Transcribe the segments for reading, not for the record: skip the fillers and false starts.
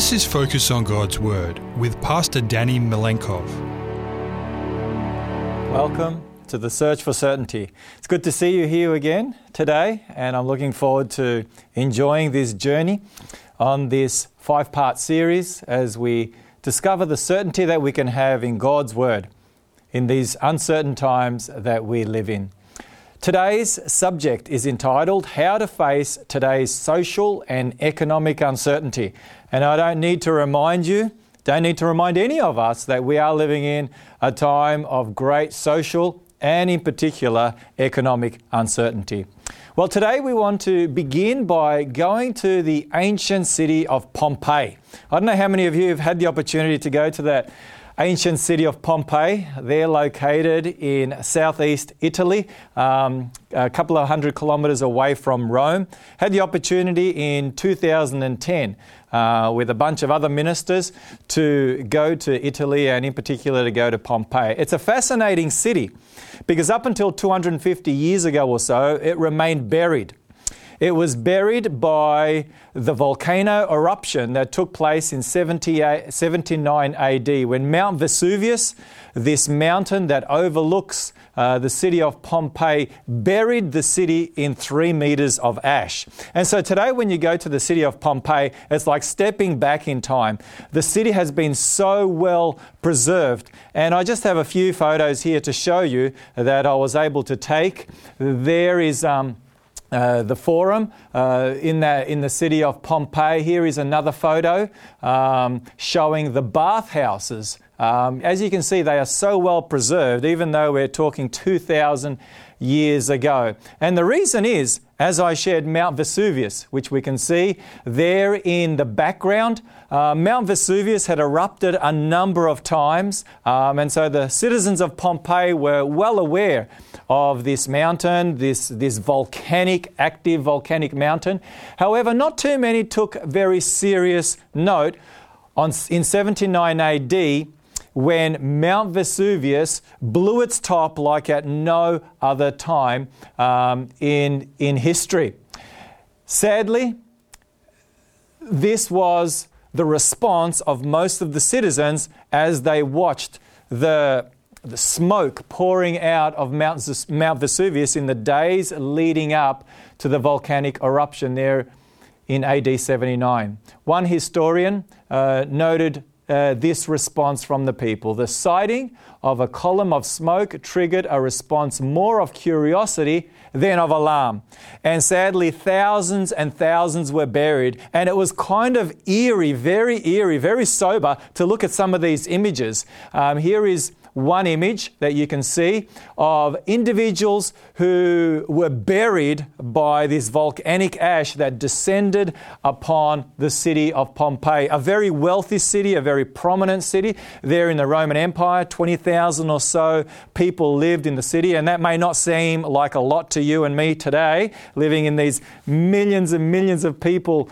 This is Focus on God's Word with Pastor Danny Milenkov. Welcome to the Search for Certainty. It's good to see you here again today, and I'm looking forward to enjoying this journey on this five-part series as we discover the certainty that we can have in God's Word in these uncertain times that we live in. Today's subject is entitled, How to Face Today's Social and Economic Uncertainty. And I don't need to remind any of us that we are living in a time of great social and in particular economic uncertainty. Well, today we want to begin by going to the ancient city of Pompeii. I don't know how many of you have had the opportunity to go to that ancient city of Pompeii. They're located in southeast Italy, a couple of 100 kilometres away from Rome. Had the opportunity in 2010 with a bunch of other ministers to go to Italy and in particular to go to Pompeii. It's a fascinating city because up until 250 years ago or so, it remained buried. It was buried by the volcano eruption that took place in 79 AD when Mount Vesuvius, this mountain that overlooks the city of Pompeii, buried the city in 3 metres of ash. And so today when you go to the city of Pompeii, it's like stepping back in time. The city has been so well preserved. And I just have a few photos here to show you that I was able to take. There is the forum in the city of Pompeii. Here is another photo showing the bathhouses. As you can see, they are so well preserved, even though we're talking 2,000 years ago. And the reason is, as I shared, Mount Vesuvius, which we can see there in the background. Mount Vesuvius had erupted a number of times, and so the citizens of Pompeii were well aware of this mountain, this active volcanic mountain. However, not too many took very serious note in 79 AD, when Mount Vesuvius blew its top like at no other time in history. Sadly, this was the response of most of the citizens as they watched the smoke pouring out of Mount Vesuvius in the days leading up to the volcanic eruption there in AD 79. One historian noted this response from the people. The sighting of a column of smoke triggered a response more of curiosity than of alarm. And sadly, thousands and thousands were buried. And it was kind of eerie, very sober to look at some of these images. Here is one image that you can see of individuals who were buried by this volcanic ash that descended upon the city of Pompeii, a very wealthy city, a very prominent city there in the Roman Empire. 20,000 or so people lived in the city, and that may not seem like a lot to you and me today, living in these millions and millions of people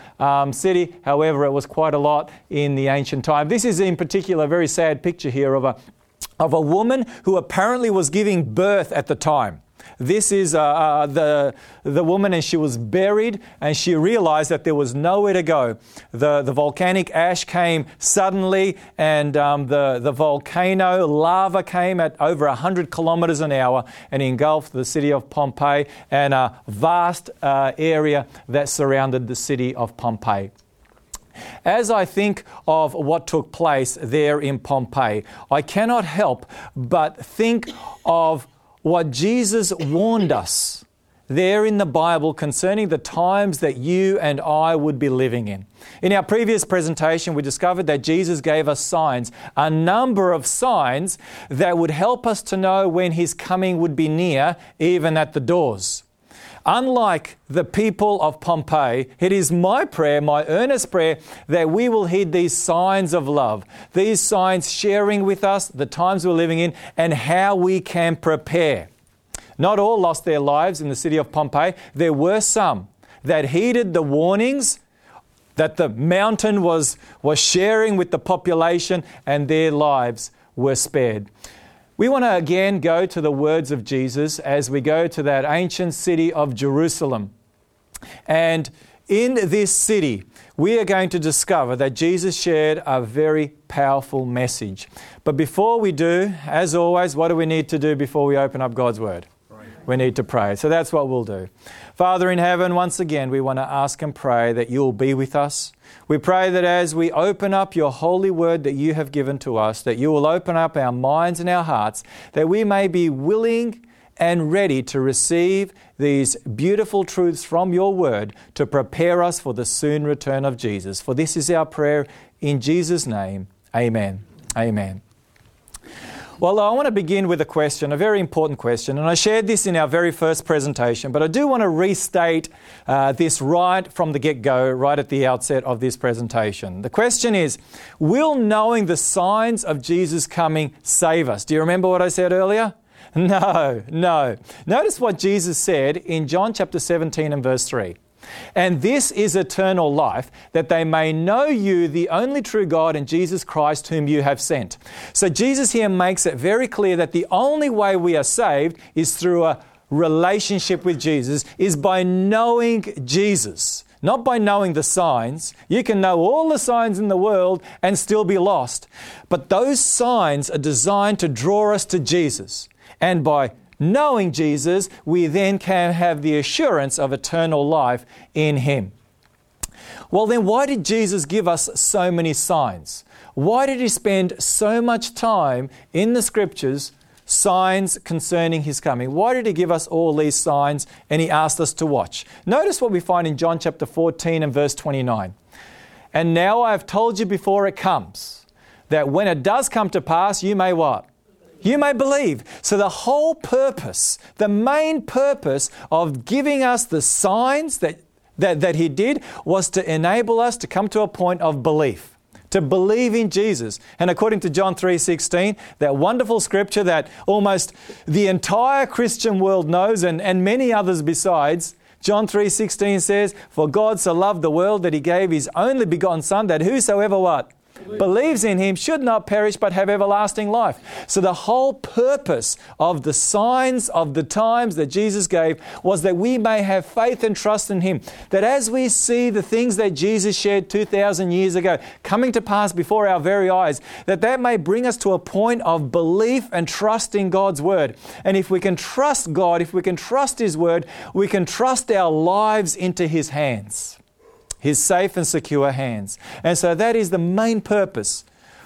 city. However, it was quite a lot in the ancient time. This is in particular a very sad picture here of a woman who apparently was giving birth at the time. This is the woman, and she was buried, and she realized that there was nowhere to go. The volcanic ash came suddenly, and the volcano lava came at over 100 kilometers an hour and engulfed the city of Pompeii and a vast area that surrounded the city of Pompeii. As I think of what took place there in Pompeii, I cannot help but think of what Jesus warned us there in the Bible concerning the times that you and I would be living in. In our previous presentation, we discovered that Jesus gave us signs, a number of signs that would help us to know when His coming would be near, even at the doors. Unlike the people of Pompeii, it is my prayer, my earnest prayer, that we will heed these signs of love, these signs sharing with us the times we're living in and how we can prepare. Not all lost their lives in the city of Pompeii. There were some that heeded the warnings that the mountain was sharing with the population, and their lives were spared. We want to again go to the words of Jesus as we go to that ancient city of Jerusalem. And In this city, we are going to discover that Jesus shared a very powerful message. But before we do, as always, what do we need to do before we open up God's Word? Pray. We need to pray. So that's what we'll do. Father in heaven, once again, we want to ask and pray that you'll be with us. We pray that as we open up your holy word that you have given to us, that you will open up our minds and our hearts, that we may be willing and ready to receive these beautiful truths from your word to prepare us for the soon return of Jesus. For this is our prayer in Jesus' name. Amen. Amen. Well, I want to begin with a question, a very important question, and I shared this in our very first presentation, but I do want to restate this right from the get-go, right at the outset of this presentation. The question is, will knowing the signs of Jesus' coming save us? Do you remember what I said earlier? No. Notice what Jesus said in John chapter 17 and verse 3. And this is eternal life, that they may know you, the only true God, and Jesus Christ, whom you have sent. So Jesus here makes it very clear that the only way we are saved is through a relationship with Jesus, is by knowing Jesus, not by knowing the signs. You can know all the signs in the world and still be lost. But those signs are designed to draw us to Jesus. And by knowing Jesus, we then can have the assurance of eternal life in Him. Well then, why did Jesus give us so many signs? Why did He spend so much time in the Scriptures, signs concerning His coming? Why did He give us all these signs and He asked us to watch? Notice what we find in John chapter 14 and verse 29. And now I have told you before it comes, that when it does come to pass, you may what? You may believe. So the whole purpose, the main purpose of giving us the signs that He did was to enable us to come to a point of belief, to believe in Jesus. And according to John 3:16, that wonderful scripture that almost the entire Christian world knows and many others besides, John 3:16 says, for God so loved the world that He gave His only begotten Son, that whosoever what? Believes in Him should not perish but have everlasting life. So the whole purpose of the signs of the times that Jesus gave was that we may have faith and trust in Him. That as we see the things that Jesus shared 2,000 years ago coming to pass before our very eyes, that may bring us to a point of belief and trust in God's Word. And if we can trust God, if we can trust His Word, we can trust our lives into His hands. His safe and secure hands. And so that is the main purpose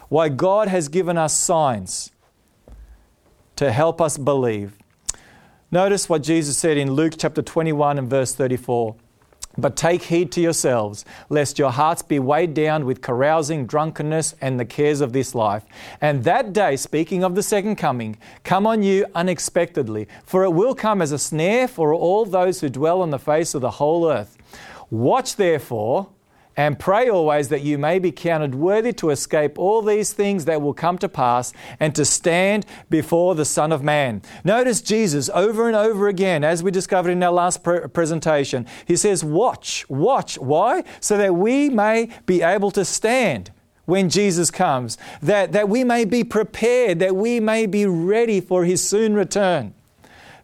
why God has given us signs, to help us believe. Notice what Jesus said in Luke chapter 21 and verse 34. But take heed to yourselves, lest your hearts be weighed down with carousing, drunkenness, and the cares of this life. And that day, speaking of the second coming, come on you unexpectedly, for it will come as a snare for all those who dwell on the face of the whole earth. Watch therefore and pray always that you may be counted worthy to escape all these things that will come to pass and to stand before the Son of Man. Notice Jesus over and over again, as we discovered in our last presentation. He says, watch, watch. Why? So that we may be able to stand when Jesus comes, that we may be prepared, that we may be ready for His soon return.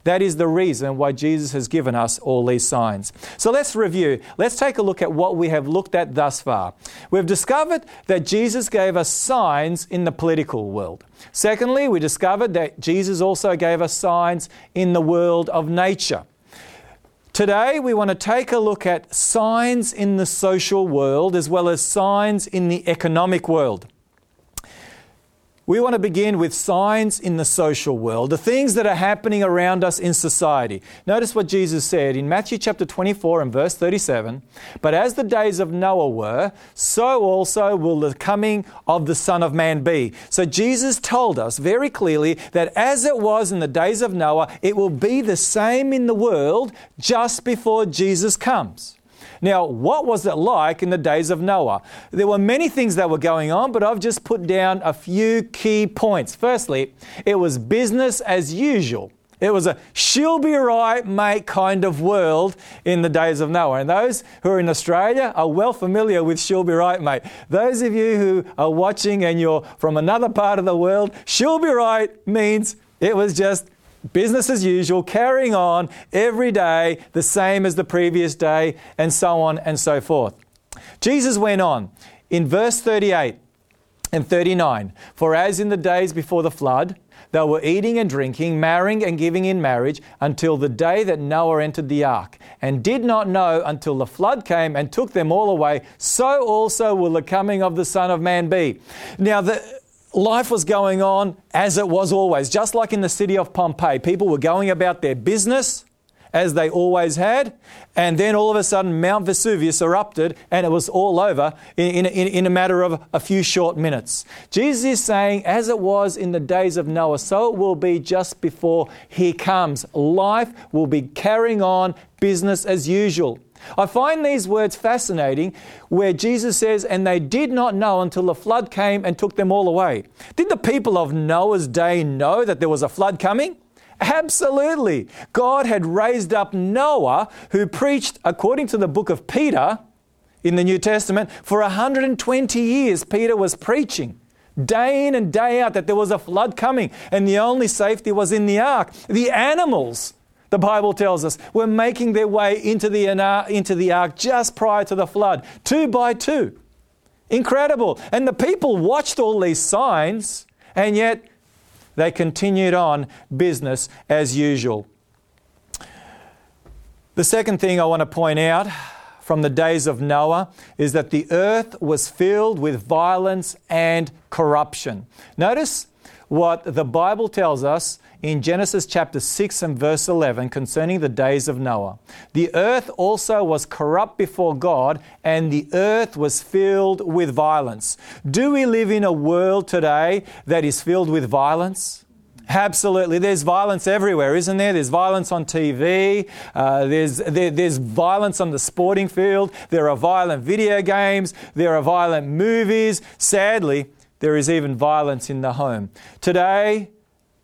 That is the reason why Jesus has given us all these signs. So let's review. Let's take a look at what we have looked at thus far. We've discovered that Jesus gave us signs in the political world. Secondly, we discovered that Jesus also gave us signs in the world of nature. Today, we want to take a look at signs in the social world as well as signs in the economic world. We want to begin with signs in the social world, the things that are happening around us in society. Notice what Jesus said in Matthew chapter 24 and verse 37, but as the days of Noah were, so also will the coming of the Son of Man be. So Jesus told us very clearly that as it was in the days of Noah, it will be the same in the world just before Jesus comes. Now, what was it like in the days of Noah? There were many things that were going on, but I've just put down a few key points. Firstly, it was business as usual. It was a she'll be right, mate kind of world in the days of Noah. And those who are in Australia are well familiar with she'll be right, mate. Those of you who are watching and you're from another part of the world, she'll be right means it was just business as usual, carrying on every day, the same as the previous day, and so on and so forth. Jesus went on in verse 38 and 39, "For as in the days before the flood, they were eating and drinking, marrying and giving in marriage until the day that Noah entered the ark, and did not know until the flood came and took them all away, so also will the coming of the Son of Man be." Now, life was going on as it was always, just like in the city of Pompeii. People were going about their business as they always had, and then all of a sudden Mount Vesuvius erupted and it was all over in a matter of a few short minutes. Jesus is saying, as it was in the days of Noah, so it will be just before He comes. Life will be carrying on business as usual. I find these words fascinating where Jesus says, and they did not know until the flood came and took them all away. Did the people of Noah's day know that there was a flood coming? Absolutely. God had raised up Noah, who preached, according to the book of Peter in the New Testament, for 120 years Peter was preaching day in and day out that there was a flood coming and the only safety was in the ark. The animals, the Bible tells us, were making their way into the ark just prior to the flood, two by two. Incredible. And the people watched all these signs, and yet they continued on business as usual. The second thing I want to point out from the days of Noah is that the earth was filled with violence and corruption. Notice what the Bible tells us in Genesis chapter 6 and verse 11 concerning the days of Noah. "The earth also was corrupt before God, and the earth was filled with violence." Do we live in a world today that is filled with violence? Absolutely. There's violence everywhere, isn't there? There's violence on TV. There's violence on the sporting field. There are violent video games. There are violent movies. Sadly, there is even violence in the home. Today,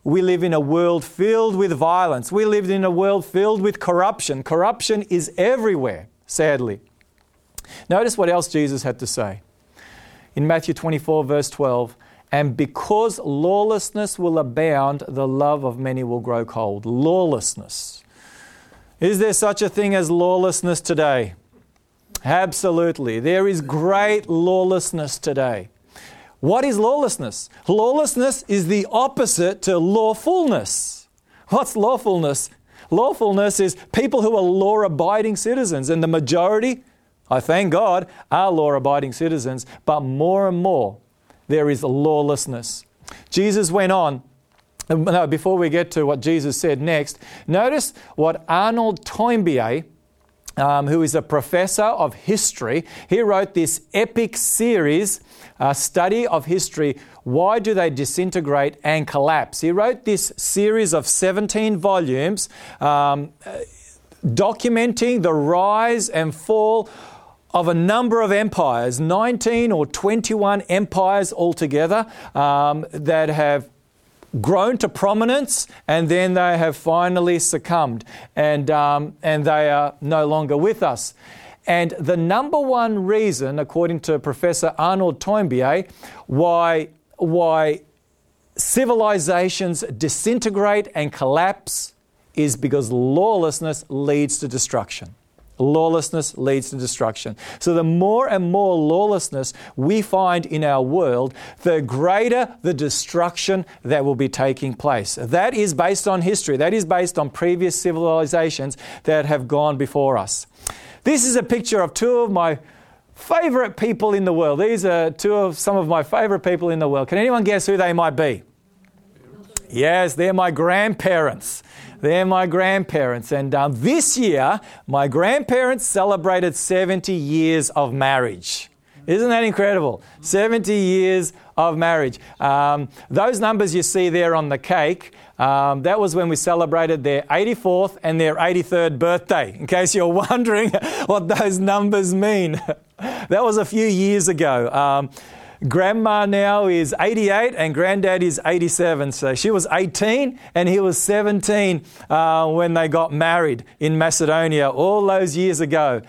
we live in a world filled with violence. We live in a world filled with corruption. Corruption is everywhere, sadly. Notice what else Jesus had to say. In Matthew 24, verse 12, "And because lawlessness will abound, the love of many will grow cold." Lawlessness. Is there such a thing as lawlessness today? Absolutely. There is great lawlessness today. What is lawlessness? Lawlessness is the opposite to lawfulness. What's lawfulness? Lawfulness is people who are law-abiding citizens, and the majority, I thank God, are law-abiding citizens, but more and more there is lawlessness. Jesus went on. No, before we get to what Jesus said next, notice what Arnold Toynbee, who is a professor of history. He wrote this epic series, a study of history, Why Do They Disintegrate and Collapse? He wrote this series of 17 volumes documenting the rise and fall of a number of empires, 19 or 21 empires altogether, that have grown to prominence, and then they have finally succumbed, and they are no longer with us. And the number one reason, according to Professor Arnold Toynbee, why civilizations disintegrate and collapse is because lawlessness leads to destruction. Lawlessness leads to destruction. So the more and more lawlessness we find in our world, the greater the destruction that will be taking place. That is based on history. That is based on previous civilizations that have gone before us. This is a picture of two of my favorite people in the world. These are two of some of my favorite people in the world. Can anyone guess who they might be? Yes, they're my grandparents. They're my grandparents. And this year, my grandparents celebrated 70 years of marriage. Isn't that incredible? 70 years of marriage. Those numbers you see there on the cake, that was when we celebrated their 84th and their 83rd birthday, in case you're wondering what those numbers mean. That was a few years ago. Grandma now is 88 and Granddad is 87. So she was 18 and he was 17 when they got married in Macedonia all those years ago.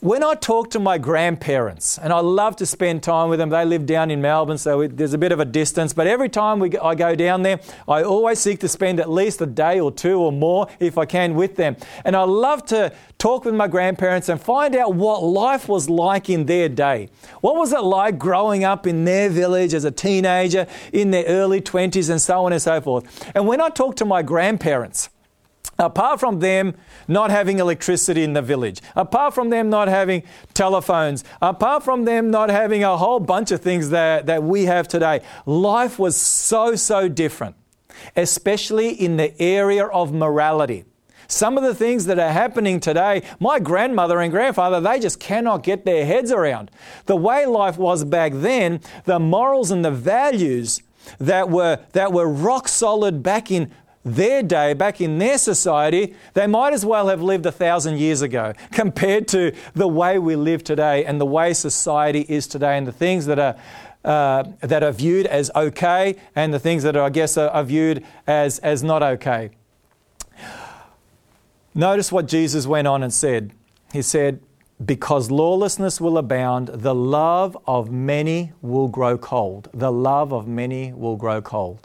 When I talk to my grandparents, and I love to spend time with them, they live down in Melbourne, so there's a bit of a distance, but every time I go down there, I always seek to spend at least a day or two or more, if I can, with them. And I love to talk with my grandparents and find out what life was like in their day. What was it like growing up in their village as a teenager, in their early 20s, and so on and so forth. And when I talk to my grandparents, apart from them not having electricity in the village, apart from them not having telephones, apart from them not having a whole bunch of things that we have today, life was so different, especially in the area of morality. Some of the things that are happening today, my grandmother and grandfather, they just cannot get their heads around. The way life was back then, the morals and the values that were rock solid back in their day, back in their society, they might as well have lived 1,000 years ago compared to the way we live today and the way society is today and the things that are viewed as okay and the things that are, I guess, are viewed as not okay. Notice what Jesus went on and said. He said, because lawlessness will abound, the love of many will grow cold. The love of many will grow cold.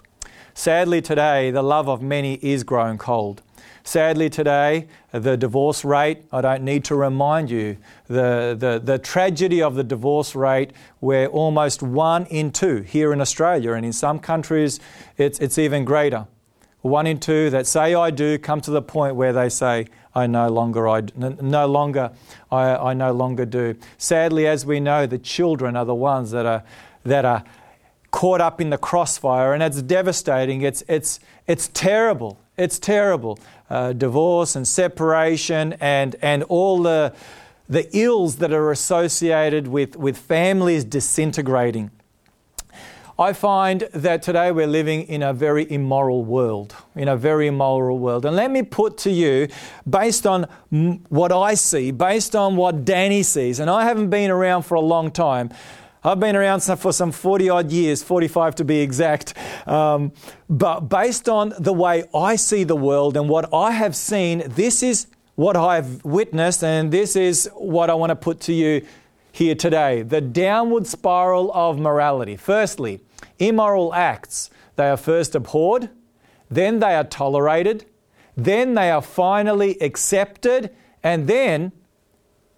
Sadly today, the love of many is growing cold. Sadly today, the divorce rate, I don't need to remind you, the tragedy of the divorce rate where almost 1 in 2 here in Australia, and in some countries it's even greater. 1 in 2 that say I do come to the point where they say I no longer do. Sadly, as we know, the children are the ones that are caught up in the crossfire, and it's devastating. It's terrible. It's terrible. Divorce and separation and all the ills that are associated with families disintegrating. I find that today we're living in a very immoral world, And let me put to you, based on what I see, based on what Danny sees, and I haven't been around for a long time. I've been around for some 40-odd years, 45 to be exact. But based on the way I see the world and what I have seen, this is what I've witnessed, and this is what I want to put to you here today. The downward spiral of morality. Firstly, immoral acts. They are first abhorred, then they are tolerated, then they are finally accepted, and then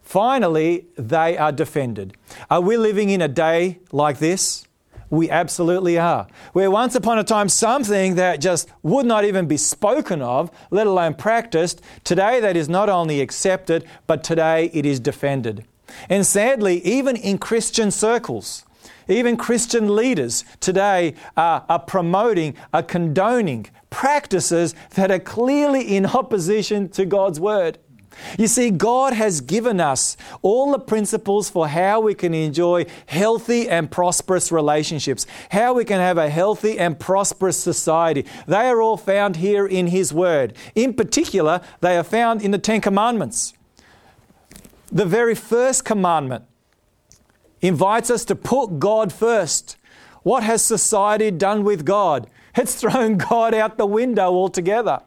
finally, they are defended. Are we living in a day like this? We absolutely are. Where once upon a time something that just would not even be spoken of, let alone practiced, today that is not only accepted, but today it is defended. And sadly, even in Christian circles, even Christian leaders today are promoting, are condoning practices that are clearly in opposition to God's word. You see, God has given us all the principles for how we can enjoy healthy and prosperous relationships, how we can have a healthy and prosperous society. They are all found here in His Word. In particular, they are found in the Ten Commandments. The very first commandment invites us to put God first. What has society done with God? It's thrown God out the window altogether.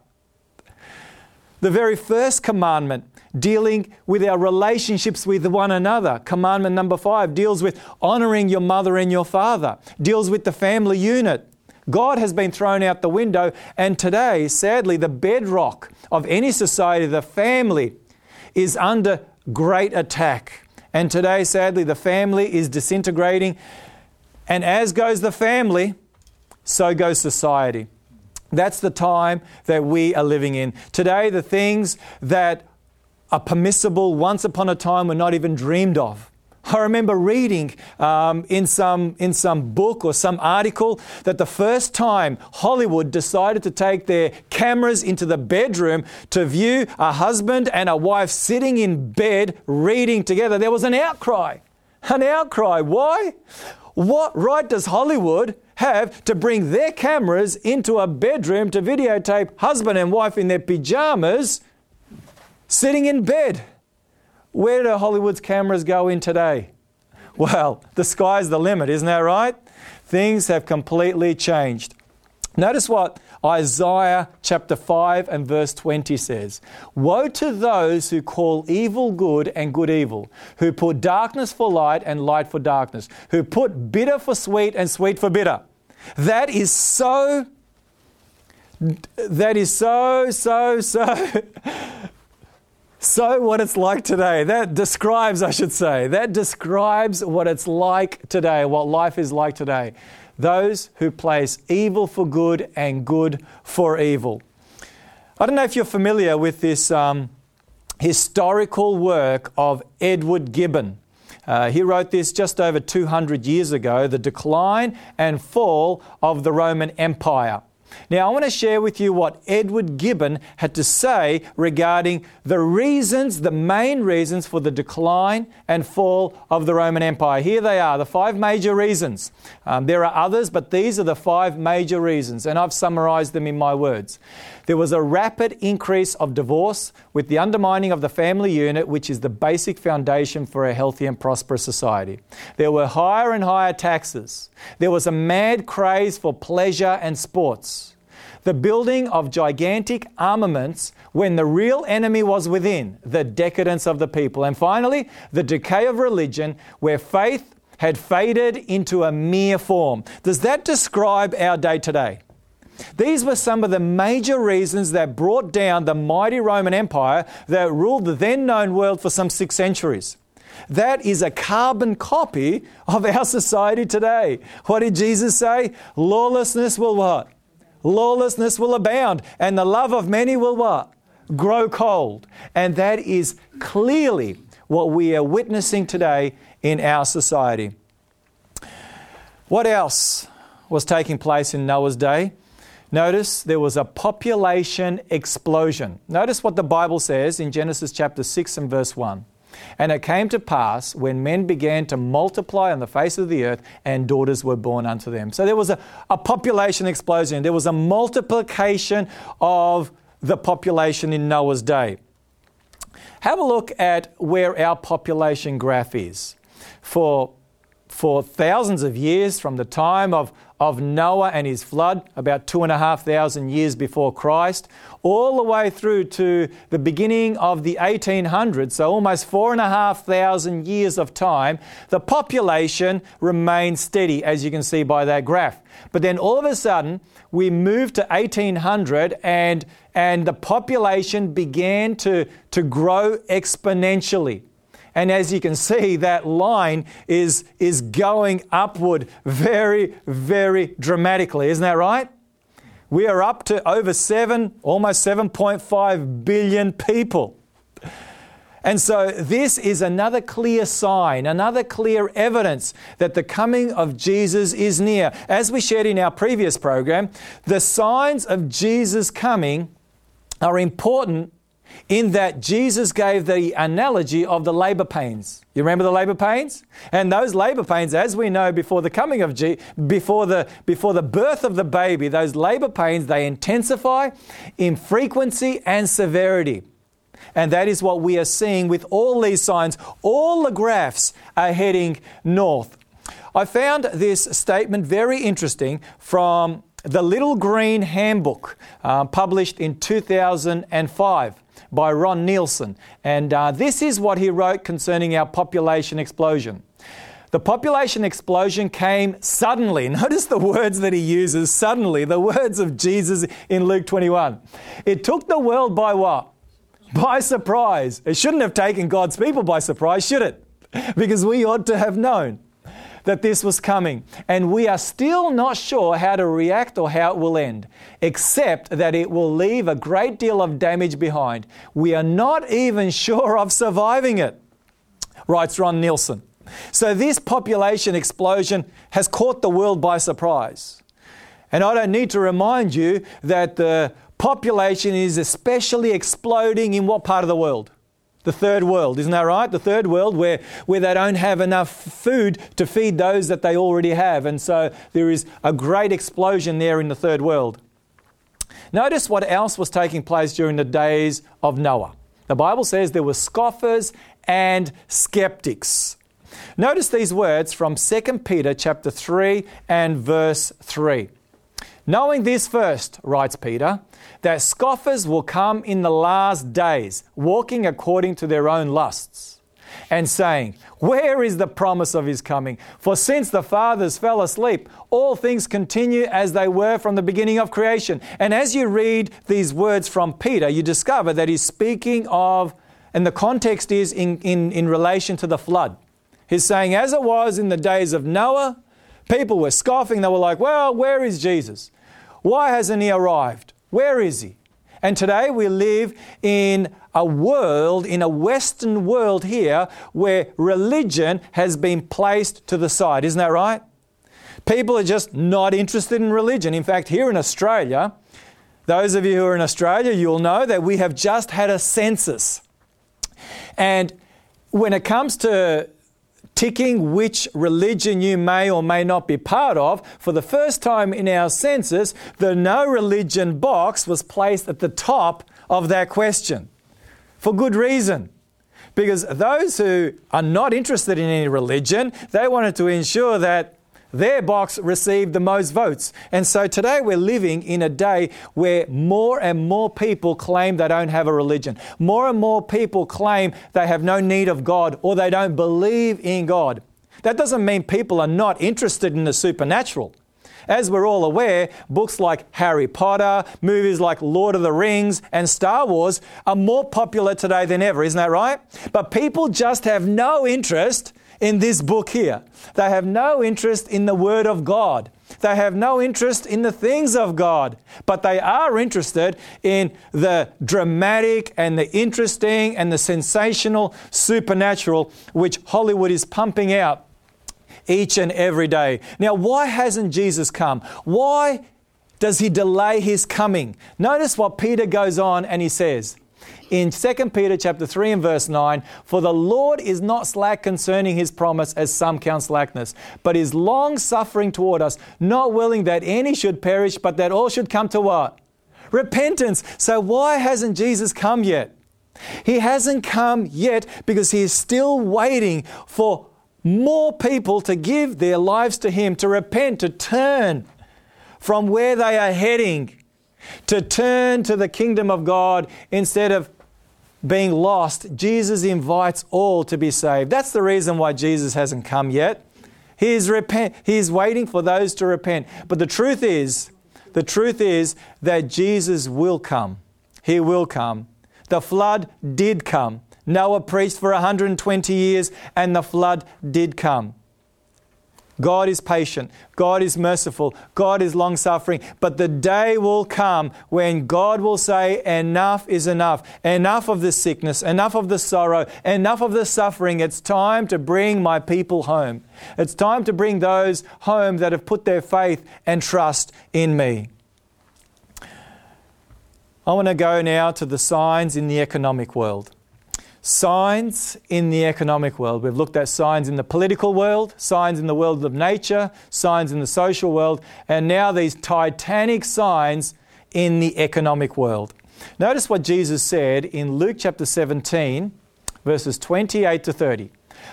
The very first commandment dealing with our relationships with one another, commandment number 5, deals with honoring your mother and your father, deals with the family unit. God has been thrown out the window, and today, sadly, the bedrock of any society, the family, is under great attack. And today, sadly, the family is disintegrating, and as goes the family, so goes society. That's the time that we are living in. Today, the things that are permissible once upon a time were not even dreamed of. I remember reading in some book or some article that the first time Hollywood decided to take their cameras into the bedroom to view a husband and a wife sitting in bed reading together, there was an outcry. An outcry. Why? What right does Hollywood have to bring their cameras into a bedroom to videotape husband and wife in their pajamas sitting in bed? Where do Hollywood's cameras go in today? Well, the sky's the limit, isn't that right? Things have completely changed. Notice what Isaiah chapter 5 and verse 20 says, "Woe to those who call evil good and good evil, who put darkness for light and light for darkness, who put bitter for sweet and sweet for bitter." That is so what it's like today. That describes what it's like today, what life is like today. Those who place evil for good and good for evil. I don't know if you're familiar with this historical work of Edward Gibbon. He wrote this just over 200 years ago, The Decline and Fall of the Roman Empire. Now, I want to share with you what Edward Gibbon had to say regarding the main reasons for the decline and fall of the Roman Empire. Here they are, the five major reasons. There are others, but these are the five major reasons, and I've summarized them in my words. There was a rapid increase of divorce with the undermining of the family unit, which is the basic foundation for a healthy and prosperous society. There were higher and higher taxes. There was a mad craze for pleasure and sports. The building of gigantic armaments when the real enemy was within, the decadence of the people. And finally, the decay of religion, where faith had faded into a mere form. Does that describe our day today? These were some of the major reasons that brought down the mighty Roman Empire that ruled the then-known world for some 6 centuries. That is a carbon copy of our society today. What did Jesus say? Lawlessness will what? Lawlessness will abound, and the love of many will what? Grow cold. And that is clearly what we are witnessing today in our society. What else was taking place in Noah's day? Notice there was a population explosion. Notice what the Bible says in Genesis chapter 6 and verse 1. "And it came to pass when men began to multiply on the face of the earth, and daughters were born unto them." So there was a population explosion. There was a multiplication of the population in Noah's day. Have a look at where our population graph is. For thousands of years, from the time of Noah and his flood, about 2,500 years before Christ, all the way through to the beginning of the 1800s, so almost 4,500 years of time, the population remained steady, as you can see by that graph. But then all of a sudden, we moved to 1800 and the population began to grow exponentially. And as you can see, that line is going upward very, very dramatically. Isn't that right? We are up to over almost 7.5 billion people. And so this is another clear sign, another clear evidence that the coming of Jesus is near. As we shared in our previous program, the signs of Jesus' coming are important in that Jesus gave the analogy of the labor pains. You remember the labor pains? And those labor pains, as we know, before the coming of before the birth of the baby, those labor pains, they intensify in frequency and severity. And that is what we are seeing with all these signs. All the graphs are heading north. I found this statement very interesting from The Little Green Handbook, published in 2005 by Ron Nielsen. And this is what he wrote concerning our population explosion. "The population explosion came suddenly." Notice the words that he uses, suddenly, the words of Jesus in Luke 21. "It took the world by what? By surprise." It shouldn't have taken God's people by surprise, should it? Because we ought to have known that this was coming, and we are still not sure how to react or how it will end, except that it will leave a great deal of damage behind. We are not even sure of surviving it," writes Ron Nielsen. So this population explosion has caught the world by surprise. And I don't need to remind you that the population is especially exploding in what part of the world? The third world, isn't that right? The third world where they don't have enough food to feed those that they already have. And so there is a great explosion there in the third world. Notice what else was taking place during the days of Noah. The Bible says there were scoffers and skeptics. Notice these words from 2 Peter chapter 3 and verse 3. Knowing this first, writes Peter, that scoffers will come in the last days, walking according to their own lusts, and saying, where is the promise of his coming? For since the fathers fell asleep, all things continue as they were from the beginning of creation. And as you read these words from Peter, you discover that he's speaking of, and the context is in relation to the flood. He's saying, as it was in the days of Noah, people were scoffing. They were like, well, where is Jesus? Why hasn't he arrived? Where is he? And today we live in a world, in a Western world here, where religion has been placed to the side. Isn't that right? People are just not interested in religion. In fact, here in Australia, those of you who are in Australia, you'll know that we have just had a census. And when it comes to ticking which religion you may or may not be part of, for the first time in our census, the no religion box was placed at the top of that question. For good reason. Because those who are not interested in any religion, they wanted to ensure that their box received the most votes. And so today we're living in a day where more and more people claim they don't have a religion. More and more people claim they have no need of God or they don't believe in God. That doesn't mean people are not interested in the supernatural. As we're all aware, books like Harry Potter, movies like Lord of the Rings and Star Wars are more popular today than ever. Isn't that right? But people just have no interest in this book here. They have no interest in the Word of God. They have no interest in the things of God. But they are interested in the dramatic and the interesting and the sensational supernatural which Hollywood is pumping out each and every day. Now, why hasn't Jesus come? Why does he delay his coming? Notice what Peter goes on and he says, in 2 Peter chapter 3 and verse 9, for the Lord is not slack concerning his promise, as some count slackness, but is long-suffering toward us, not willing that any should perish, but that all should come to what? Repentance. So why hasn't Jesus come yet? He hasn't come yet because he is still waiting for more people to give their lives to him, to repent, to turn from where they are heading, to turn to the kingdom of God instead of being lost. Jesus invites all to be saved. That's the reason why Jesus hasn't come yet. He is waiting for those to repent. But the truth is that Jesus will come. He will come. The flood did come. Noah preached for 120 years and the flood did come. God is patient. God is merciful. God is long-suffering. But the day will come when God will say, enough is enough. Enough of the sickness. Enough of the sorrow. Enough of the suffering. It's time to bring my people home. It's time to bring those home that have put their faith and trust in me. I want to go now to the signs in the economic world. Signs in the economic world. We've looked at signs in the political world, signs in the world of nature, signs in the social world, and now these titanic signs in the economic world. Notice what Jesus said in Luke chapter 17, verses 28 to 30.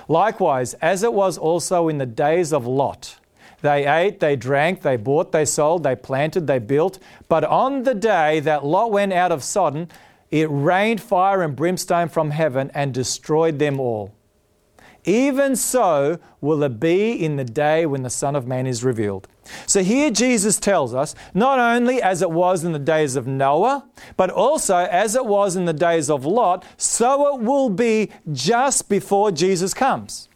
Likewise, as it was also in the days of Lot, they ate, they drank, they bought, they sold, they planted, they built. But on the day that Lot went out of Sodom, it rained fire and brimstone from heaven and destroyed them all. Even so will it be in the day when the Son of Man is revealed. So here Jesus tells us, not only as it was in the days of Noah, but also as it was in the days of Lot, so it will be just before Jesus comes.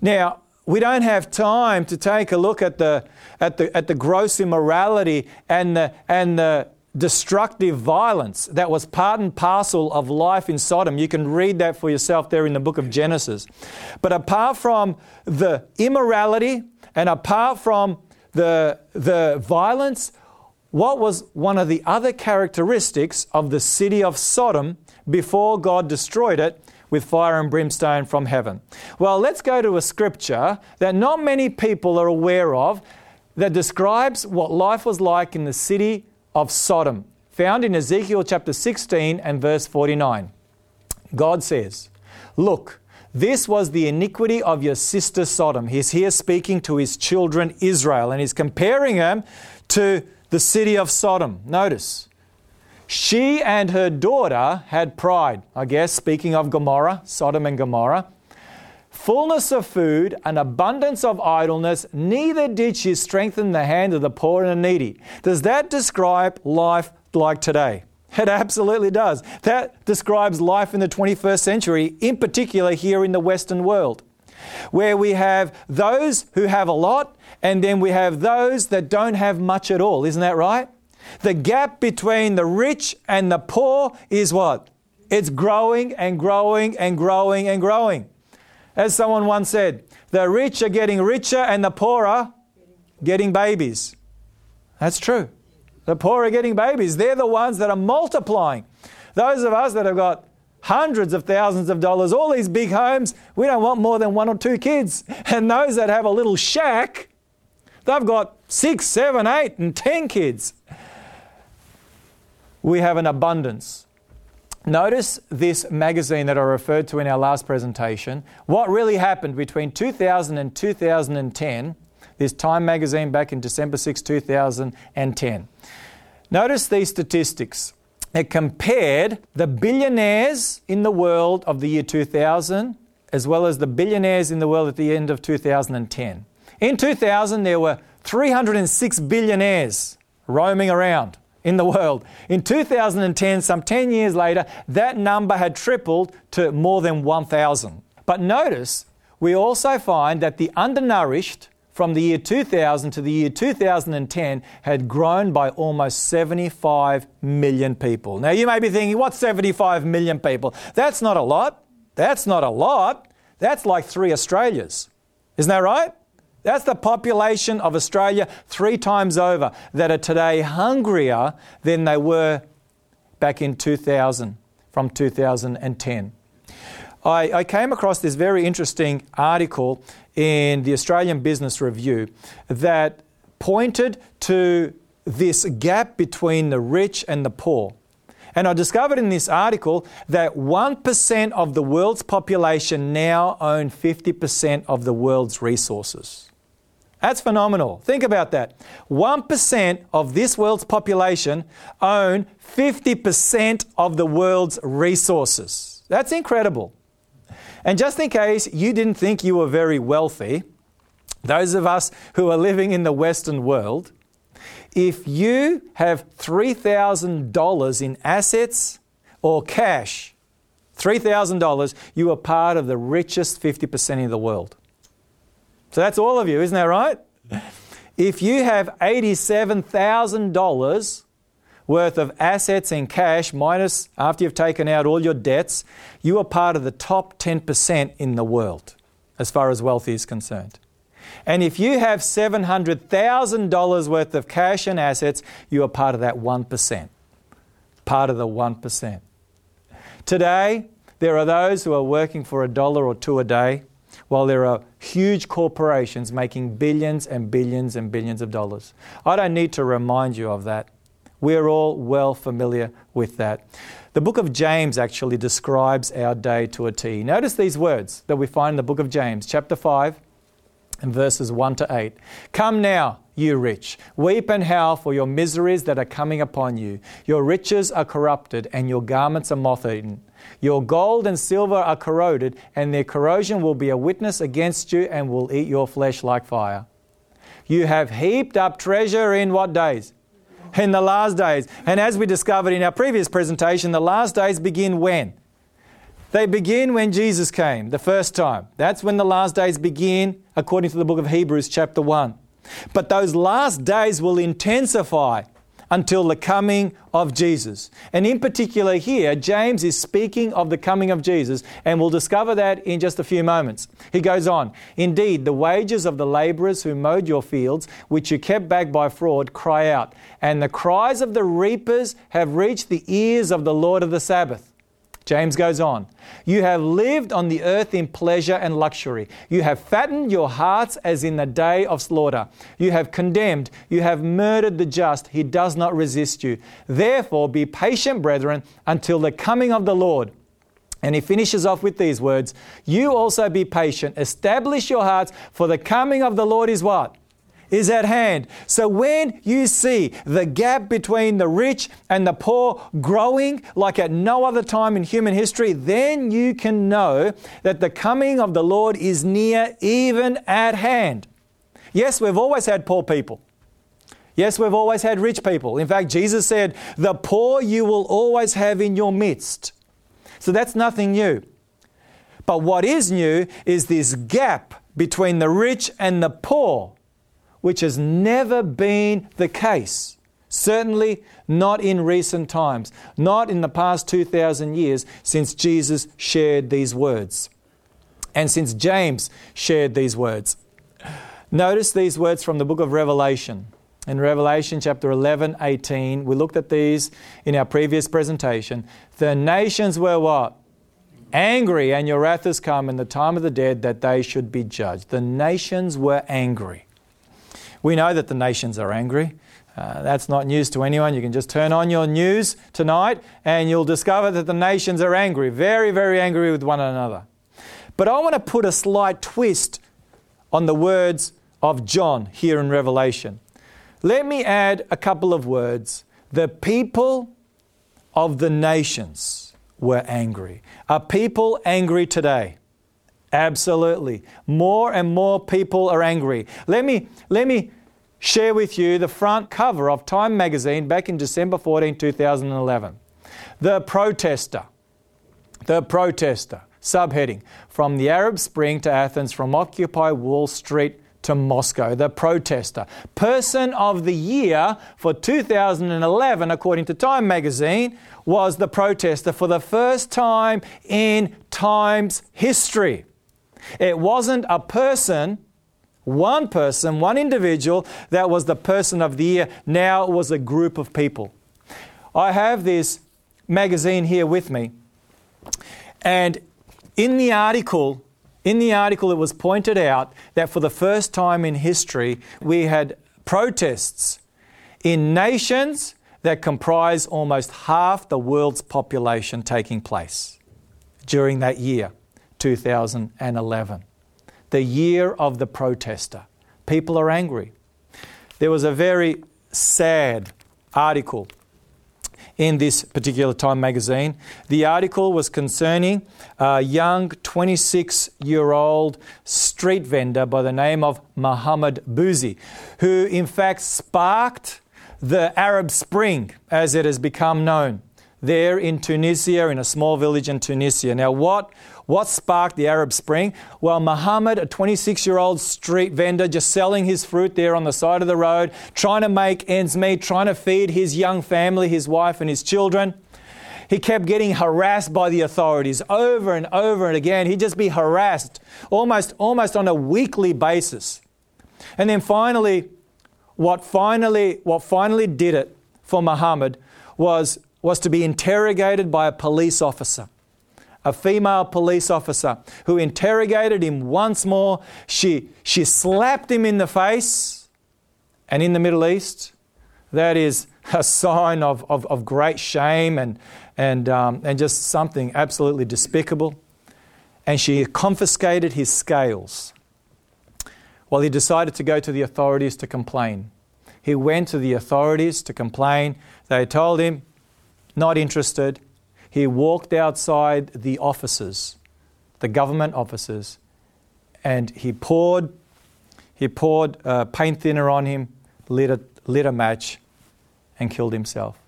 Now, we don't have time to take a look at the gross immorality and the destructive violence that was part and parcel of life in Sodom. You can read that for yourself there in the book of Genesis. But apart from the immorality and apart from the violence, what was one of the other characteristics of the city of Sodom before God destroyed it with fire and brimstone from heaven? Well, let's go to a scripture that not many people are aware of that describes what life was like in the city of Sodom, found in Ezekiel chapter 16 and verse 49. God says, look, this was the iniquity of your sister Sodom. He's here speaking to his children Israel, and he's comparing them to the city of Sodom. Notice, she and her daughter had pride. I guess, speaking of Gomorrah, Sodom and Gomorrah. Fullness of food, an abundance of idleness, neither did she strengthen the hand of the poor and the needy. Does that describe life like today? It absolutely does. That describes life in the 21st century, in particular here in the Western world, where we have those who have a lot and then we have those that don't have much at all. Isn't that right? The gap between the rich and the poor is what? It's growing and growing and growing and growing. As someone once said, the rich are getting richer and the poor are getting babies. That's true. The poor are getting babies. They're the ones that are multiplying. Those of us that have got hundreds of thousands of dollars, all these big homes, we don't want more than one or two kids. And those that have a little shack, they've got 6, 7, 8, and 10 kids. We have an abundance. Notice this magazine that I referred to in our last presentation. What really happened between 2000 and 2010, this Time magazine back in December 6, 2010. Notice these statistics. It compared the billionaires in the world of the year 2000 as well as the billionaires in the world at the end of 2010. In 2000, there were 306 billionaires roaming around in the world. In 2010, some 10 years later, that number had tripled to more than 1,000. But notice, we also find that the undernourished from the year 2000 to the year 2010 had grown by almost 75 million people. Now, you may be thinking, what's 75 million people? That's not a lot. That's not a lot. That's like 3 Australias. Isn't that right? That's the population of Australia 3 times over that are today hungrier than they were back in 2000, from 2010. I came across this very interesting article in the Australian Business Review that pointed to this gap between the rich and the poor. And I discovered in this article that 1% of the world's population now own 50% of the world's resources. That's phenomenal. Think about that. 1% of this world's population own 50% of the world's resources. That's incredible. And just in case you didn't think you were very wealthy, those of us who are living in the Western world, if you have $3,000 in assets or cash, $3,000, you are part of the richest 50% of the world. So that's all of you, isn't that right? If you have $87,000 worth of assets in cash, minus after you've taken out all your debts, you are part of the top 10% in the world as far as wealth is concerned. And if you have $700,000 worth of cash and assets, you are part of that 1%. Part of the 1%. Today, there are those who are working for $1 or $2 a day, while there are huge corporations making billions and billions and billions of dollars. I don't need to remind you of that. We're all well familiar with that. The book of James actually describes our day to a T. Notice these words that we find in the book of James, chapter 5 and verses 1 to 8. Come now, you rich, weep and howl for your miseries that are coming upon you. Your riches are corrupted and your garments are moth-eaten. Your gold and silver are corroded, and their corrosion will be a witness against you and will eat your flesh like fire. You have heaped up treasure in what days? In the last days. And as we discovered in our previous presentation, the last days begin when? They begin when Jesus came the first time. That's when the last days begin, according to the book of Hebrews chapter 1. But those last days will intensify until the coming of Jesus. And in particular here, James is speaking of the coming of Jesus, and we'll discover that in just a few moments. He goes on, indeed, the wages of the laborers who mowed your fields, which you kept back by fraud, cry out, and the cries of the reapers have reached the ears of the Lord of the Sabbath. James goes on, you have lived on the earth in pleasure and luxury. You have fattened your hearts as in the day of slaughter. You have condemned, you have murdered the just. He does not resist you. Therefore, be patient, brethren, until the coming of the Lord. And he finishes off with these words, you also be patient, establish your hearts, for the coming of the Lord is what? is at hand. So when you see the gap between the rich and the poor growing like at no other time in human history, then you can know that the coming of the Lord is near, even at hand. Yes, we've always had poor people. Yes, we've always had rich people. In fact, Jesus said, "The poor you will always have in your midst." So that's nothing new. But what is new is this gap between the rich and the poor, which has never been the case. Certainly not in recent times, not in the past 2,000 years since Jesus shared these words and since James shared these words. Notice these words from the book of Revelation. In Revelation chapter 11, 18, we looked at these in our previous presentation. The nations were what? Angry, and your wrath has come in the time of the dead that they should be judged. The nations were angry. We know that the nations are angry. That's not news to anyone. You can just turn on your news tonight and you'll discover that the nations are angry, very, very angry with one another. But I want to put a slight twist on the words of John here in Revelation. Let me add a couple of words. The people of the nations were angry. Are people angry today? Absolutely. More and more people are angry. Let me share with you the front cover of Time magazine back in December 14, 2011. The protester, subheading, from the Arab Spring to Athens, from Occupy Wall Street to Moscow. The protester, person of the year for 2011, according to Time magazine, was the protester for the first time in Time's history. It wasn't a person, one individual that was the person of the year. Now it was a group of people. I have this magazine here with me, and in the article, it was pointed out that for the first time in history, we had protests in nations that comprise almost half the world's population taking place during that year, 2011. The year of the protester. People are angry. There was a very sad article in this particular Time magazine. The article was concerning a young 26-year-old street vendor by the name of Mohamed Bouazizi, who in fact sparked the Arab Spring, as it has become known, there in Tunisia, in a small village in Tunisia. Now, what sparked the Arab Spring? Well, Mohamed, a 26-year-old street vendor, just selling his fruit there on the side of the road, trying to make ends meet, trying to feed his young family, his wife and his children. He kept getting harassed by the authorities over and over and again. He'd just be harassed almost on a weekly basis. And then finally, what finally did it for Mohamed was to be interrogated by a police officer, a female police officer, who interrogated him once more. She slapped him in the face, and in the Middle East, that is a sign of great shame and just something absolutely despicable. And she confiscated his scales. Well, he decided to go to the authorities to complain. He went to the authorities to complain. They told him, not interested. He walked outside the offices, the government offices, and he poured paint thinner on him, lit a match, and killed himself.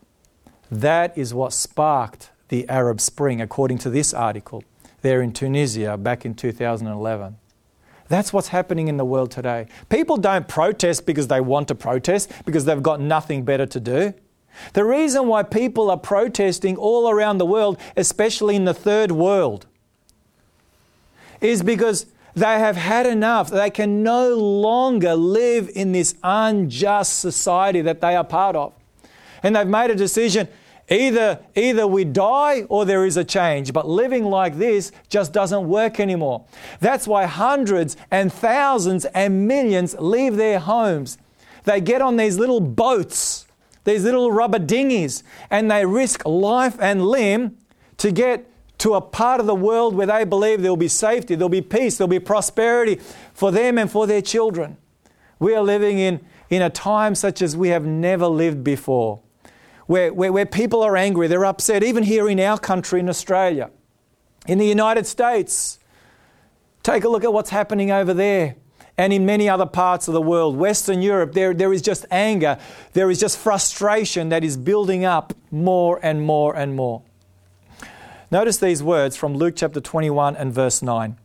That is what sparked the Arab Spring, according to this article, there in Tunisia back in 2011. That's what's happening in the world today. People don't protest because they want to protest, because they've got nothing better to do. The reason why people are protesting all around the world, especially in the third world, is because they have had enough. They can no longer live in this unjust society that they are part of. And they've made a decision, either we die or there is a change. But living like this just doesn't work anymore. That's why hundreds and thousands and millions leave their homes. They get on these little boats, these little rubber dinghies, and they risk life and limb to get to a part of the world where they believe there will be safety, there will be peace, there will be prosperity for them and for their children. We are living in a time such as we have never lived before, where people are angry, they're upset, even here in our country, in Australia. In the United States, take a look at what's happening over there. And in many other parts of the world, Western Europe, there is just anger, there is just frustration that is building up more and more and more. Notice these words from Luke chapter 21 and verse 9.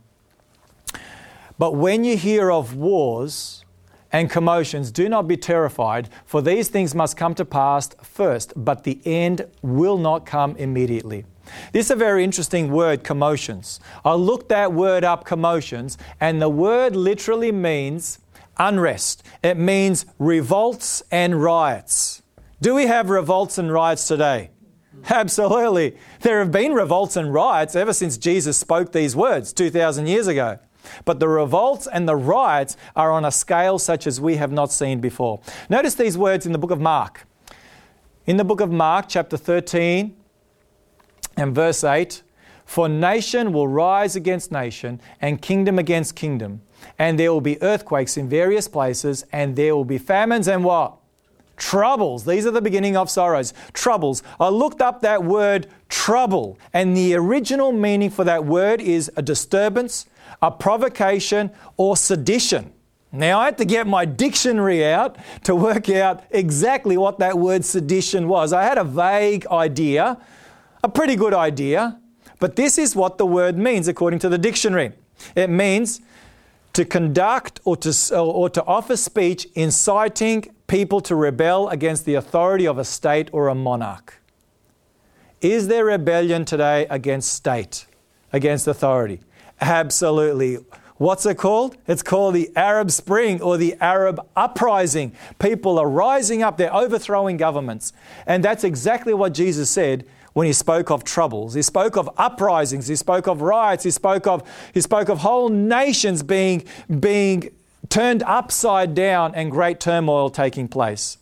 But when you hear of wars and commotions, do not be terrified, for these things must come to pass first, but the end will not come immediately. This is a very interesting word, commotions. I looked that word up, commotions, and the word literally means unrest. It means revolts and riots. Do we have revolts and riots today? Absolutely. There have been revolts and riots ever since Jesus spoke these words 2,000 years ago. But the revolts and the riots are on a scale such as we have not seen before. Notice these words in the book of Mark. In the book of Mark, chapter 13, and verse 8, for nation will rise against nation and kingdom against kingdom, and there will be earthquakes in various places, and there will be famines and what? Troubles. These are the beginning of sorrows. Troubles. I looked up that word trouble, and the original meaning for that word is a disturbance, a provocation, or sedition. Now, I had to get my dictionary out to work out exactly what that word sedition was. I had a vague idea, a pretty good idea, but this is what the word means according to the dictionary. It means to conduct or to offer speech inciting people to rebel against the authority of a state or a monarch. Is there rebellion today against state, against authority? Absolutely. What's it called? It's called the Arab Spring or the Arab Uprising. People are rising up, they're overthrowing governments. And that's exactly what Jesus said when he spoke of troubles. He spoke of uprisings, he spoke of riots, he spoke of whole nations being turned upside down and great turmoil taking place.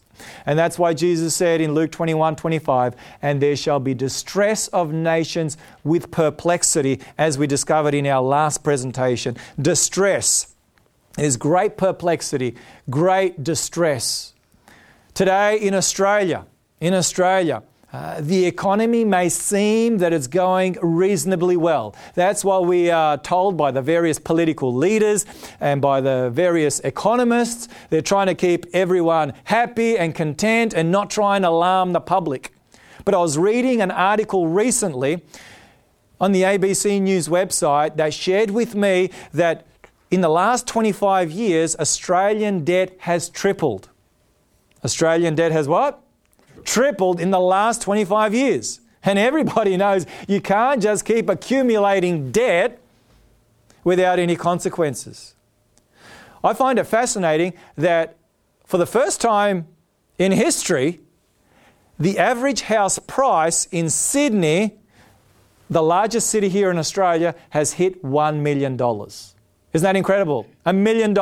And that's why Jesus said in Luke 21:25, and there shall be distress of nations with perplexity, as we discovered in our last presentation. Distress is great perplexity, great distress. Today in Australia, the economy may seem that it's going reasonably well. That's why we are told by the various political leaders and by the various economists. They're trying to keep everyone happy and content and not try and alarm the public. But I was reading an article recently on the ABC News website that shared with me that in the last 25 years, Australian debt has tripled. Australian debt has what? Tripled in the last 25 years. And everybody knows you can't just keep accumulating debt without any consequences. I find it fascinating that for the first time in history, the average house price in Sydney, the largest city here in Australia, has hit $1 million. Isn't that incredible? $1 million.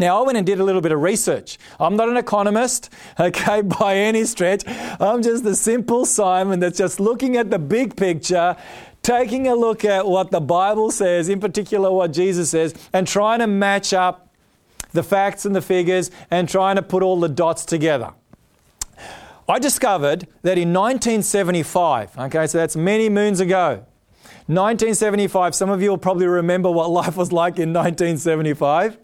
Now, I went and did a little bit of research. I'm not an economist, okay, by any stretch. I'm just a simple Simon that's just looking at the big picture, taking a look at what the Bible says, in particular what Jesus says, and trying to match up the facts and the figures and trying to put all the dots together. I discovered that in 1975, okay, so that's many moons ago, 1975, some of you will probably remember what life was like in 1975.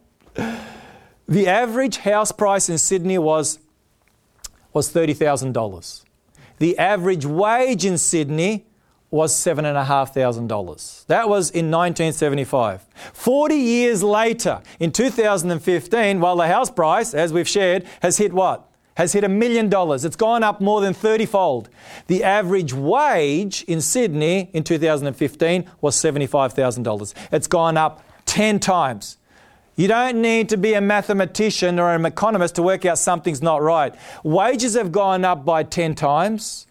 The average house price in Sydney was $30,000. The average wage in Sydney was $7,500. That was in 1975. 40 years later, in 2015, while the house price, as we've shared, has hit what? Has hit $1 million. It's gone up more than 30-fold. The average wage in Sydney in 2015 was $75,000. It's gone up 10 times. You don't need to be a mathematician or an economist to work out something's not right. Wages have gone up by 10 times.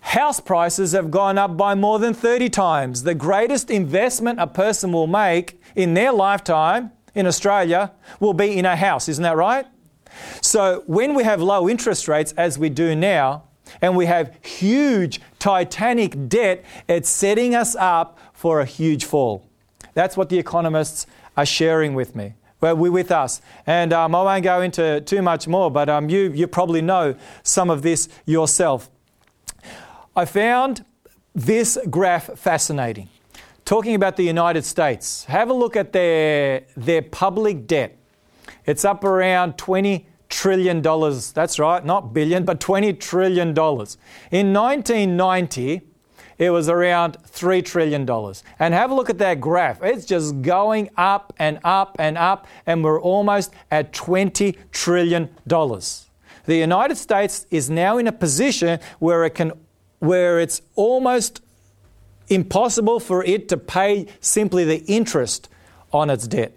House prices have gone up by more than 30 times. The greatest investment a person will make in their lifetime in Australia will be in a house. Isn't that right? So when we have low interest rates, as we do now, and we have huge titanic debt, it's setting us up for a huge fall. That's what the economists are sharing with me. Well, we're with us. And I won't go into too much more, but you probably know some of this yourself. I found this graph fascinating. Talking about the United States, have a look at their public debt. It's up around $20 trillion. That's right, not billion, but $20 trillion. In 1990, it was around $3 trillion. And have a look at that graph. It's just going up and up and up, and we're almost at $20 trillion. The United States is now in a position where it's almost impossible for it to pay simply the interest on its debt.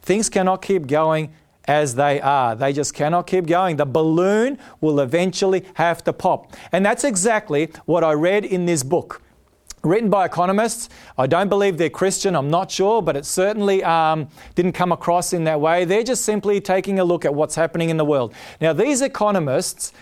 Things cannot keep going as they are. They just cannot keep going. The balloon will eventually have to pop. And that's exactly what I read in this book, written by economists. I don't believe they're Christian, I'm not sure, but it certainly didn't come across in that way. They're just simply taking a look at what's happening in the world. Now, these economists,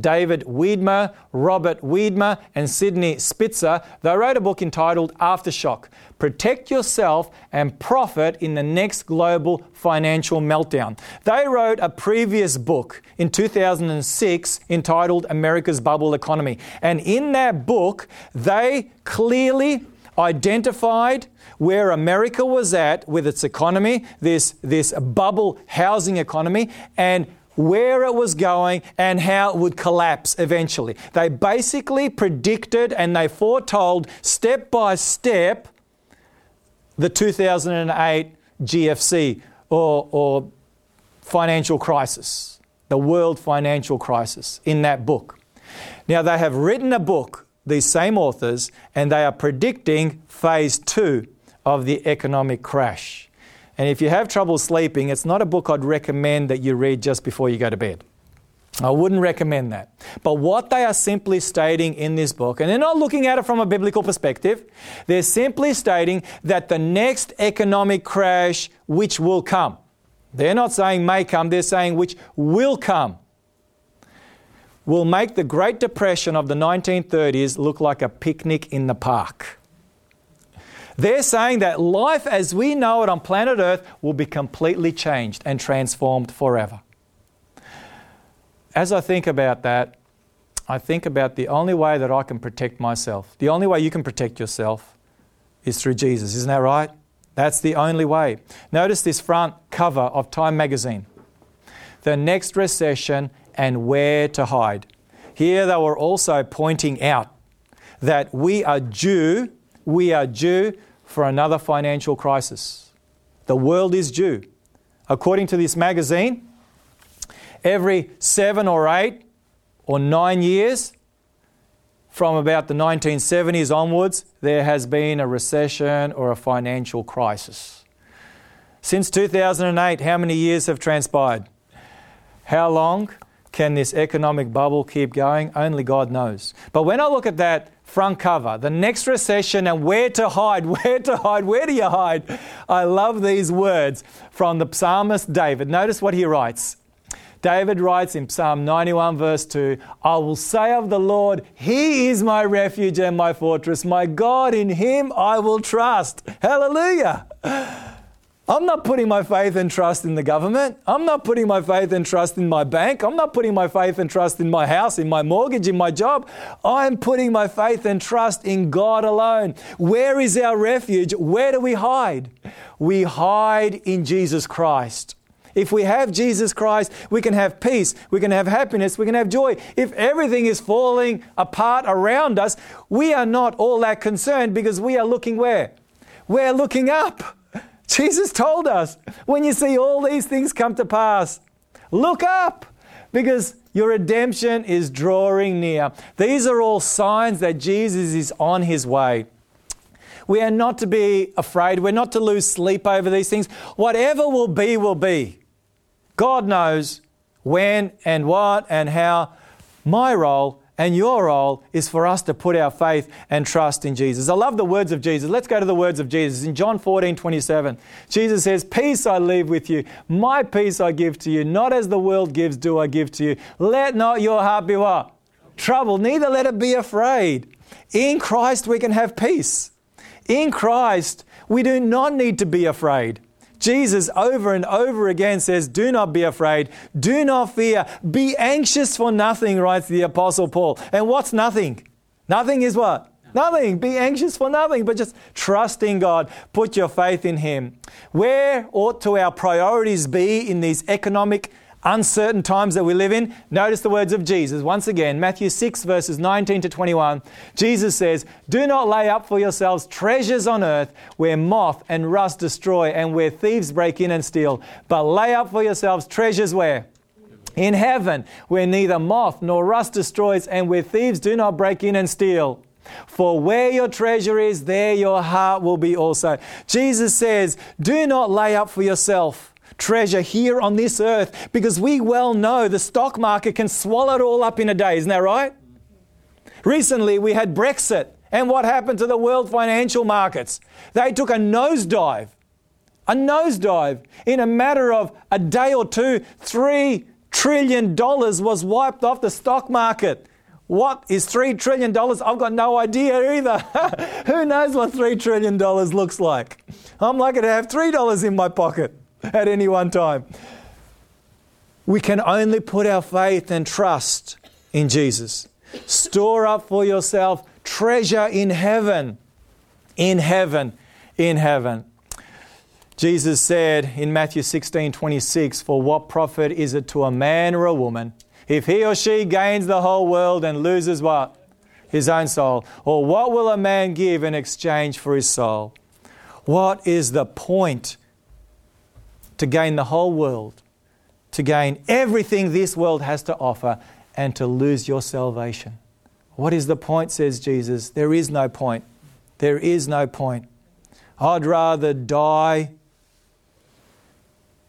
David Weidmer, Robert Weidmer, and Sydney Spitzer, they wrote a book entitled Aftershock, Protect Yourself and Profit in the Next Global Financial Meltdown. They wrote a previous book in 2006 entitled America's Bubble Economy. And in that book, they clearly identified where America was at with its economy, this bubble housing economy, and where it was going and how it would collapse eventually. They basically predicted and they foretold step by step the 2008 GFC or financial crisis, the world financial crisis in that book. Now, they have written a book, these same authors, and they are predicting phase 2 of the economic crash. And if you have trouble sleeping, it's not a book I'd recommend that you read just before you go to bed. I wouldn't recommend that. But what they are simply stating in this book, and they're not looking at it from a biblical perspective, they're simply stating that the next economic crash which will come, they're not saying may come, they're saying which will come, will make the Great Depression of the 1930s look like a picnic in the park. They're saying that life as we know it on planet Earth will be completely changed and transformed forever. As I think about that, I think about the only way that I can protect myself. The only way you can protect yourself is through Jesus. Isn't that right? That's the only way. Notice this front cover of Time magazine. The next recession and where to hide. Here they were also pointing out that we are due for another financial crisis. The world is due. According to this magazine, every 7 or 8 or 9 years, from about the 1970s onwards, there has been a recession or a financial crisis. Since 2008, how many years have transpired? How long can this economic bubble keep going? Only God knows. But when I look at that front cover, the next recession and where do you hide? I love these words from the psalmist David. Notice what he writes. David writes in Psalm 91 verse 2, I will say of the Lord, He is my refuge and my fortress, my God, in Him I will trust. Hallelujah! I'm not putting my faith and trust in the government. I'm not putting my faith and trust in my bank. I'm not putting my faith and trust in my house, in my mortgage, in my job. I'm putting my faith and trust in God alone. Where is our refuge? Where do we hide? We hide in Jesus Christ. If we have Jesus Christ, we can have peace, we can have happiness, we can have joy. If everything is falling apart around us, we are not all that concerned because we are looking where? We're looking up. Jesus told us, when you see all these things come to pass, look up, because your redemption is drawing near. These are all signs that Jesus is on His way. We are not to be afraid. We're not to lose sleep over these things. Whatever will be, will be. God knows when and what and how. My role and your role is for us to put our faith and trust in Jesus. I love the words of Jesus. Let's go to the words of Jesus. In John 14:27, Jesus says, Peace I leave with you. My peace I give to you. Not as the world gives, do I give to you. Let not your heart be what? Troubled. Neither let it be afraid. In Christ we can have peace. In Christ we do not need to be afraid. Jesus over and over again says, do not be afraid, do not fear, be anxious for nothing, writes the Apostle Paul. And what's nothing? Nothing is what? Nothing. Be anxious for nothing, but just trust in God. Put your faith in Him. Where ought to our priorities be in these economic uncertain times that we live in? Notice the words of Jesus. Once again, Matthew 6 verses 19 to 21. Jesus says, do not lay up for yourselves treasures on earth where moth and rust destroy and where thieves break in and steal. But lay up for yourselves treasures where? In heaven, where neither moth nor rust destroys and where thieves do not break in and steal. For where your treasure is, there your heart will be also. Jesus says, do not lay up for yourself treasure here on this earth, because we well know the stock market can swallow it all up in a day. Isn't that right? Recently, we had Brexit, and what happened to the world financial markets? They took a nosedive in a matter of a day or two. $3 trillion was wiped off the stock market. What is $3 trillion? I've got no idea either. Who knows what $3 trillion looks like? I'm likely to have $3 in my pocket at any one time. We can only put our faith and trust in Jesus. Store up for yourself treasure in heaven. In heaven. In heaven. Jesus said in Matthew 16:26, for what profit is it to a man or a woman if he or she gains the whole world and loses what? His own soul. Or what will a man give in exchange for his soul? What is the point to gain the whole world, to gain everything this world has to offer, and to lose your salvation? What is the point, says Jesus? There is no point. There is no point. I'd rather die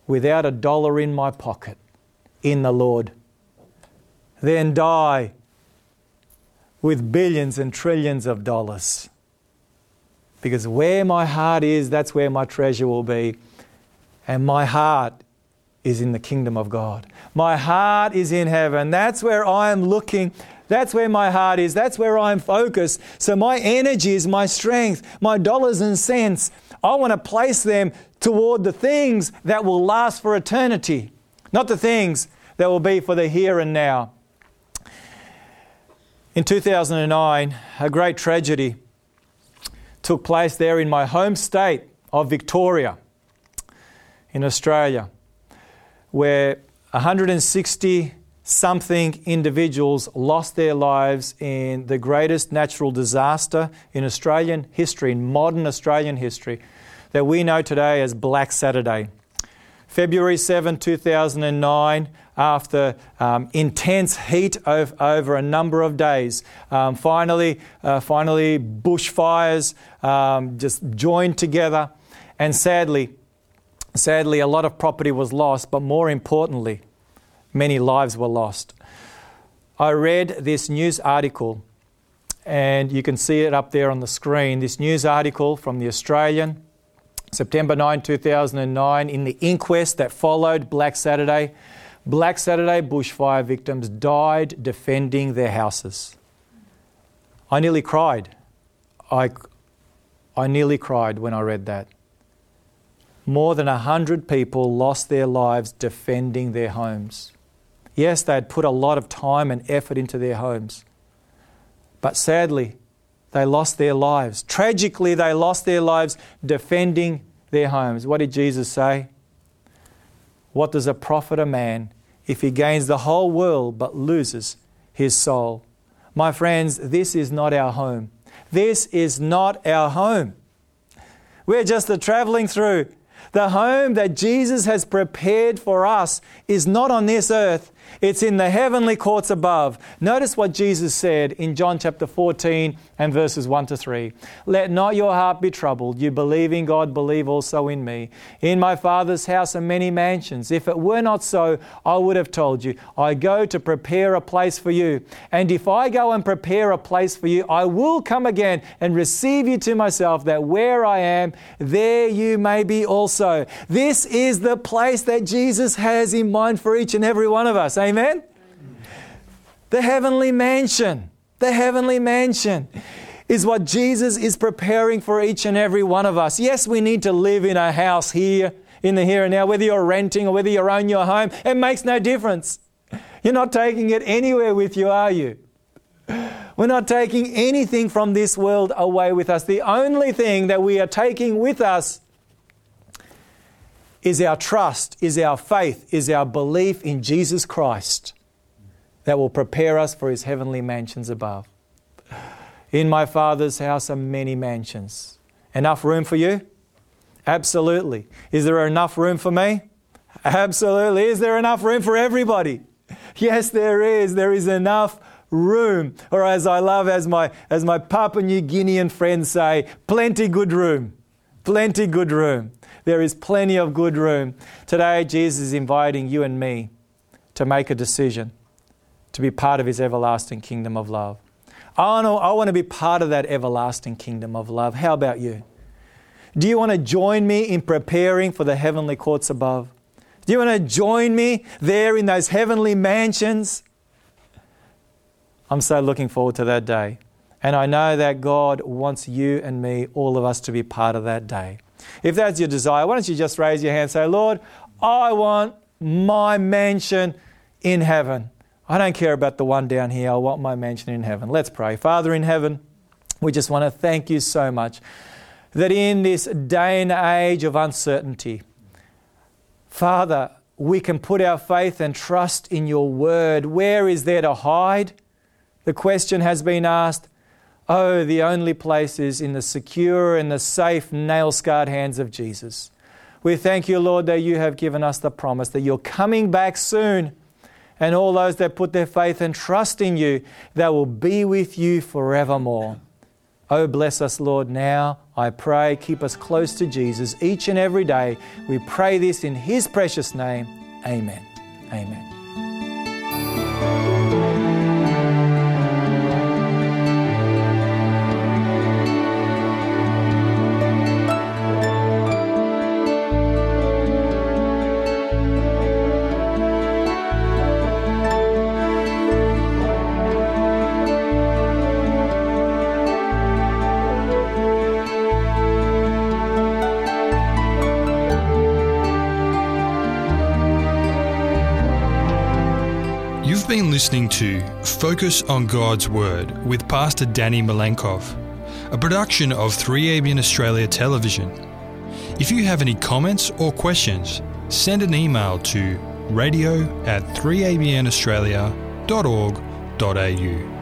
without a dollar in my pocket in the Lord than die with billions and trillions of dollars. Because where my heart is, that's where my treasure will be. And my heart is in the kingdom of God. My heart is in heaven. That's where I am looking. That's where my heart is. That's where I am focused. So my energy is my strength, my dollars and cents. I want to place them toward the things that will last for eternity, not the things that will be for the here and now. In 2009, a great tragedy took place there in my home state of Victoria, in Australia, where 160-something individuals lost their lives in the greatest natural disaster in Australian history, in modern Australian history, that we know today as Black Saturday. February 7, 2009, after intense heat over a number of days, finally bushfires just joined together, and sadly, a lot of property was lost, but more importantly, many lives were lost. I read this news article, and you can see it up there on the screen. This news article from The Australian, September 9, 2009, in the inquest that followed Black Saturday. Black Saturday bushfire victims died defending their houses. I nearly cried. I nearly cried when I read that. More than 100 people lost their lives defending their homes. Yes, they had put a lot of time and effort into their homes, but sadly, they lost their lives. Tragically, they lost their lives defending their homes. What did Jesus say? What does it profit a man if he gains the whole world but loses his soul? My friends, this is not our home. This is not our home. We're just traveling through. The home that Jesus has prepared for us is not on this earth. It's in the heavenly courts above. Notice what Jesus said in John chapter 14 and verses 1 to 3. Let not your heart be troubled. You believe in God, believe also in me. In my Father's house are many mansions. If it were not so, I would have told you. I go to prepare a place for you. And if I go and prepare a place for you, I will come again and receive you to myself, that where I am, there you may be also. This is the place that Jesus has in mind for each and every one of us. Amen? The heavenly mansion. The heavenly mansion is what Jesus is preparing for each and every one of us. Yes, we need to live in a house here in the here and now, whether you're renting or whether you own your home. It makes no difference. You're not taking it anywhere with you, are you? We're not taking anything from this world away with us. The only thing that we are taking with us is our trust, is our faith, is our belief in Jesus Christ that will prepare us for His heavenly mansions above. In my Father's house are many mansions. Enough room for you? Absolutely. Is there enough room for me? Absolutely. Is there enough room for everybody? Yes, there is. There is enough room. Or as I love, as my Papua New Guinean friends say, plenty good room. Plenty good room. There is plenty of good room. Today, Jesus is inviting you and me to make a decision to be part of His everlasting kingdom of love. Oh no, I want to be part of that everlasting kingdom of love. How about you? Do you want to join me in preparing for the heavenly courts above? Do you want to join me there in those heavenly mansions? I'm so looking forward to that day. And I know that God wants you and me, all of us, to be part of that day. If that's your desire, why don't you just raise your hand and say, Lord, I want my mansion in heaven. I don't care about the one down here. I want my mansion in heaven. Let's pray. Father in heaven, we just want to thank You so much that in this day and age of uncertainty, Father, we can put our faith and trust in Your word. Where is there to hide? The question has been asked. Oh, the only place is in the secure and the safe, nail-scarred hands of Jesus. We thank You, Lord, that You have given us the promise that You're coming back soon, and all those that put their faith and trust in You, they will be with You forevermore. Oh, bless us, Lord, now, I pray. Keep us close to Jesus each and every day. We pray this in His precious name. Amen. Amen. Listening to Focus on God's Word with Pastor Danny Milenkov, a production of 3ABN Australia Television. If you have any comments or questions, send an email to radio@3abnaustralia.org.au.